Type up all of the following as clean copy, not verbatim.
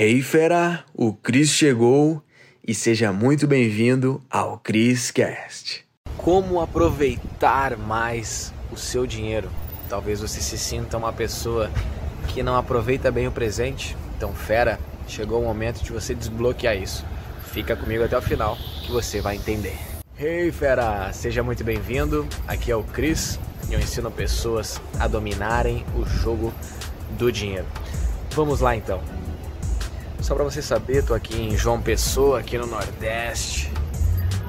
Hey fera, o Cris chegou e seja muito bem-vindo ao ChrisCast. Como aproveitar mais o seu dinheiro? Talvez você se sinta uma pessoa que não aproveita bem o presente. Então fera, chegou o momento de você desbloquear isso. Fica comigo até o final que você vai entender. Hey fera, seja muito bem-vindo. Aqui é o Cris e eu ensino pessoas a dominarem o jogo do dinheiro. Vamos lá então. Só para você saber, tô aqui em João Pessoa, aqui no Nordeste,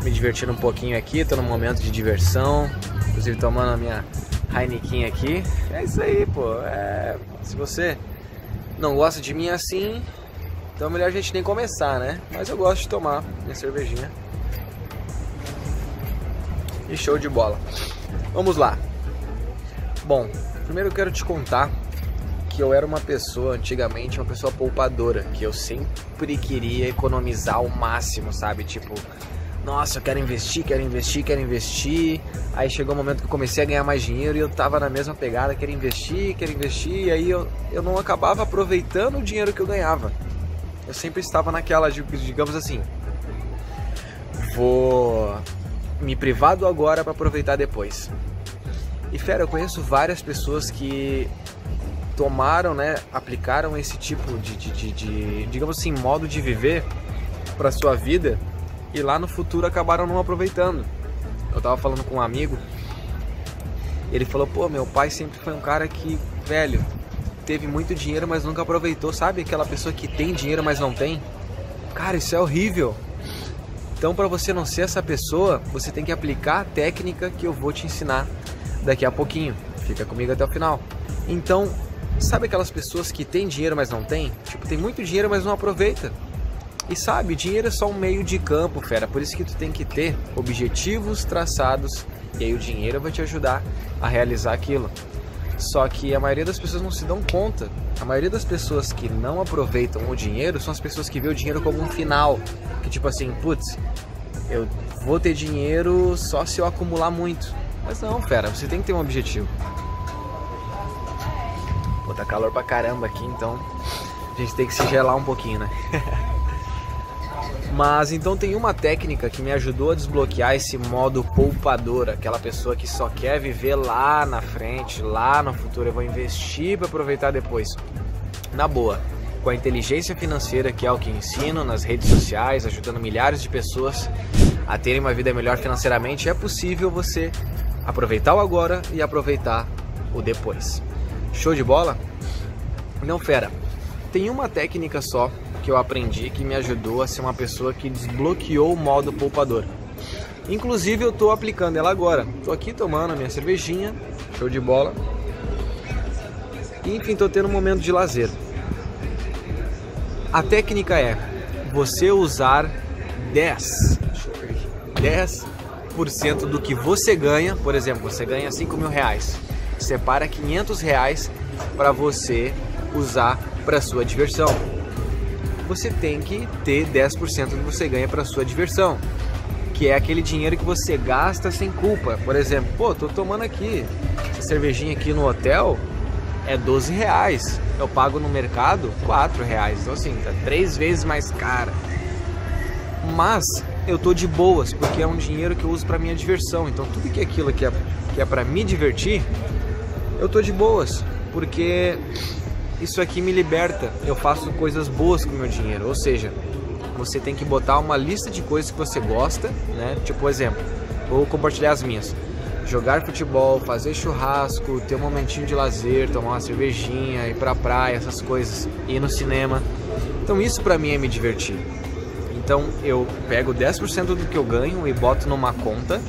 me divertindo um pouquinho aqui, tô num momento de diversão, inclusive tomando a minha Heinekenzinha aqui. É isso aí, pô. Se você não gosta de mim assim, então é melhor a gente nem começar, né? Mas eu gosto de tomar minha cervejinha. E show de bola. Vamos lá. Bom, primeiro eu quero te contar que eu era uma pessoa, antigamente, uma pessoa poupadora, que eu sempre queria economizar ao máximo, sabe? Tipo, nossa, eu quero investir. Aí chegou um momento que eu comecei a ganhar mais dinheiro e eu tava na mesma pegada, quero investir. E aí eu não acabava aproveitando o dinheiro que eu ganhava. Eu sempre estava naquela, digamos assim, vou me privar do agora para aproveitar depois. E fera, eu conheço várias pessoas que tomaram, né, aplicaram esse tipo de digamos assim, modo de viver para sua vida e lá no futuro acabaram não aproveitando. Eu tava falando com um amigo, ele falou, pô, meu pai sempre foi um cara que, velho, teve muito dinheiro, mas nunca aproveitou, sabe? Aquela pessoa que tem dinheiro, mas não tem. Cara, isso é horrível. Então, para você não ser essa pessoa, você tem que aplicar a técnica que eu vou te ensinar daqui a pouquinho. Fica comigo até o final. Então, sabe aquelas pessoas que tem dinheiro, mas não tem? Tipo, tem muito dinheiro, mas não aproveita. E sabe, dinheiro é só um meio de campo, fera. Por isso que tu tem que ter objetivos traçados e aí o dinheiro vai te ajudar a realizar aquilo. Só que a maioria das pessoas não se dão conta. A maioria das pessoas que não aproveitam o dinheiro são as pessoas que vê o dinheiro como um final. Que tipo assim, putz, eu vou ter dinheiro só se eu acumular muito. Mas não, fera, você tem que ter um objetivo. Pô, tá calor pra caramba aqui, então a gente tem que se gelar um pouquinho, né? Mas então tem uma técnica que me ajudou a desbloquear esse modo poupador, aquela pessoa que só quer viver lá na frente, lá no futuro. Eu vou investir pra aproveitar depois. Na boa, com a inteligência financeira, que é o que ensino nas redes sociais, ajudando milhares de pessoas a terem uma vida melhor financeiramente, é possível você aproveitar o agora e aproveitar o depois. Show de bola? Não, fera, tem uma técnica só que eu aprendi que me ajudou a ser uma pessoa que desbloqueou o modo poupador. Inclusive eu tô aplicando ela agora. Tô aqui tomando a minha cervejinha, show de bola. E, enfim, tô tendo um momento de lazer. A técnica é você usar 10% do que você ganha. Por exemplo, você ganha 5 mil reais. Separa 500 reais para você usar para sua diversão. Você tem que ter 10% do que você ganha para sua diversão, que é aquele dinheiro que você gasta sem culpa. Por exemplo, pô, tô tomando aqui essa cervejinha aqui no hotel, é 12 reais. Eu pago no mercado 4 reais. Então assim, tá 3 vezes mais cara. Mas eu tô de boas, porque é um dinheiro que eu uso para minha diversão. Então tudo que aquilo que é para me divertir, eu tô de boas, porque isso aqui me liberta, eu faço coisas boas com o meu dinheiro. Ou seja, você tem que botar uma lista de coisas que você gosta, né? Tipo, por exemplo, vou compartilhar as minhas. Jogar futebol, fazer churrasco, ter um momentinho de lazer, tomar uma cervejinha, ir pra praia, essas coisas, ir no cinema. Então isso pra mim é me divertir. Então eu pego 10% do que eu ganho e boto numa conta.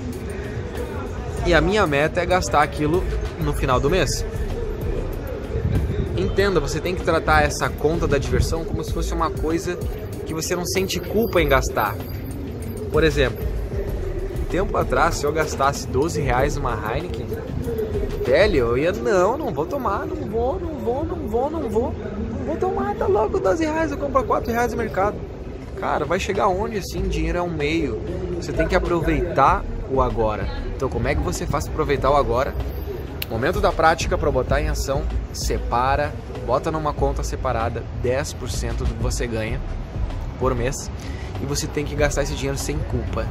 E a minha meta é gastar aquilo no final do mês. Entenda, você tem que tratar essa conta da diversão como se fosse uma coisa que você não sente culpa em gastar. Por exemplo, tempo atrás, se eu gastasse 12 reais numa Heineken, velho, eu ia, não vou tomar, tá louco, 12 reais, eu compro 4 reais no mercado. Cara, vai chegar onde assim? Dinheiro é um meio, você tem que aproveitar o agora. Então como é que você faz para aproveitar o agora? Momento da prática para botar em ação, separa, bota numa conta separada 10% do que você ganha por mês e você tem que gastar esse dinheiro sem culpa,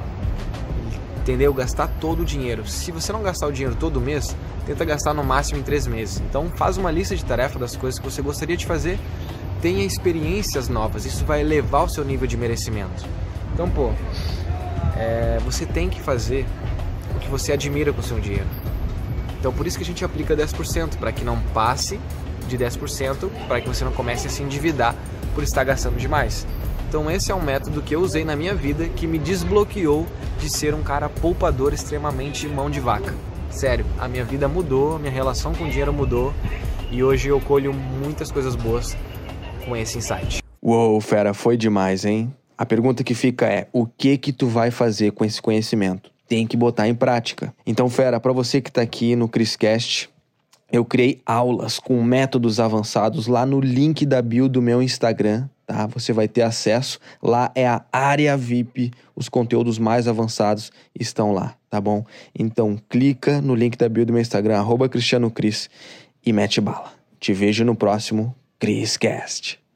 entendeu? Gastar todo o dinheiro. Se você não gastar o dinheiro todo mês, tenta gastar no máximo em 3 meses. Então faz uma lista de tarefas das coisas que você gostaria de fazer, tenha experiências novas, isso vai elevar o seu nível de merecimento. Então, pô, você tem que fazer o que você admira com o seu dinheiro. Então por isso que a gente aplica 10%, para que não passe de 10%, para que você não comece a se endividar por estar gastando demais. Então esse é um método que eu usei na minha vida, que me desbloqueou de ser um cara poupador extremamente mão de vaca. Sério, a minha vida mudou, minha relação com o dinheiro mudou e hoje eu colho muitas coisas boas com esse insight. Uou, fera, foi demais, hein? A pergunta que fica é, o que que tu vai fazer com esse conhecimento? Tem que botar em prática. Então, fera, para você que tá aqui no ChrisCast, eu criei aulas com métodos avançados lá no link da bio do meu Instagram, tá? Você vai ter acesso, lá é a área VIP, os conteúdos mais avançados estão lá, tá bom? Então, clica no link da bio do meu Instagram, @ChristianoCris, e mete bala. Te vejo no próximo ChrisCast.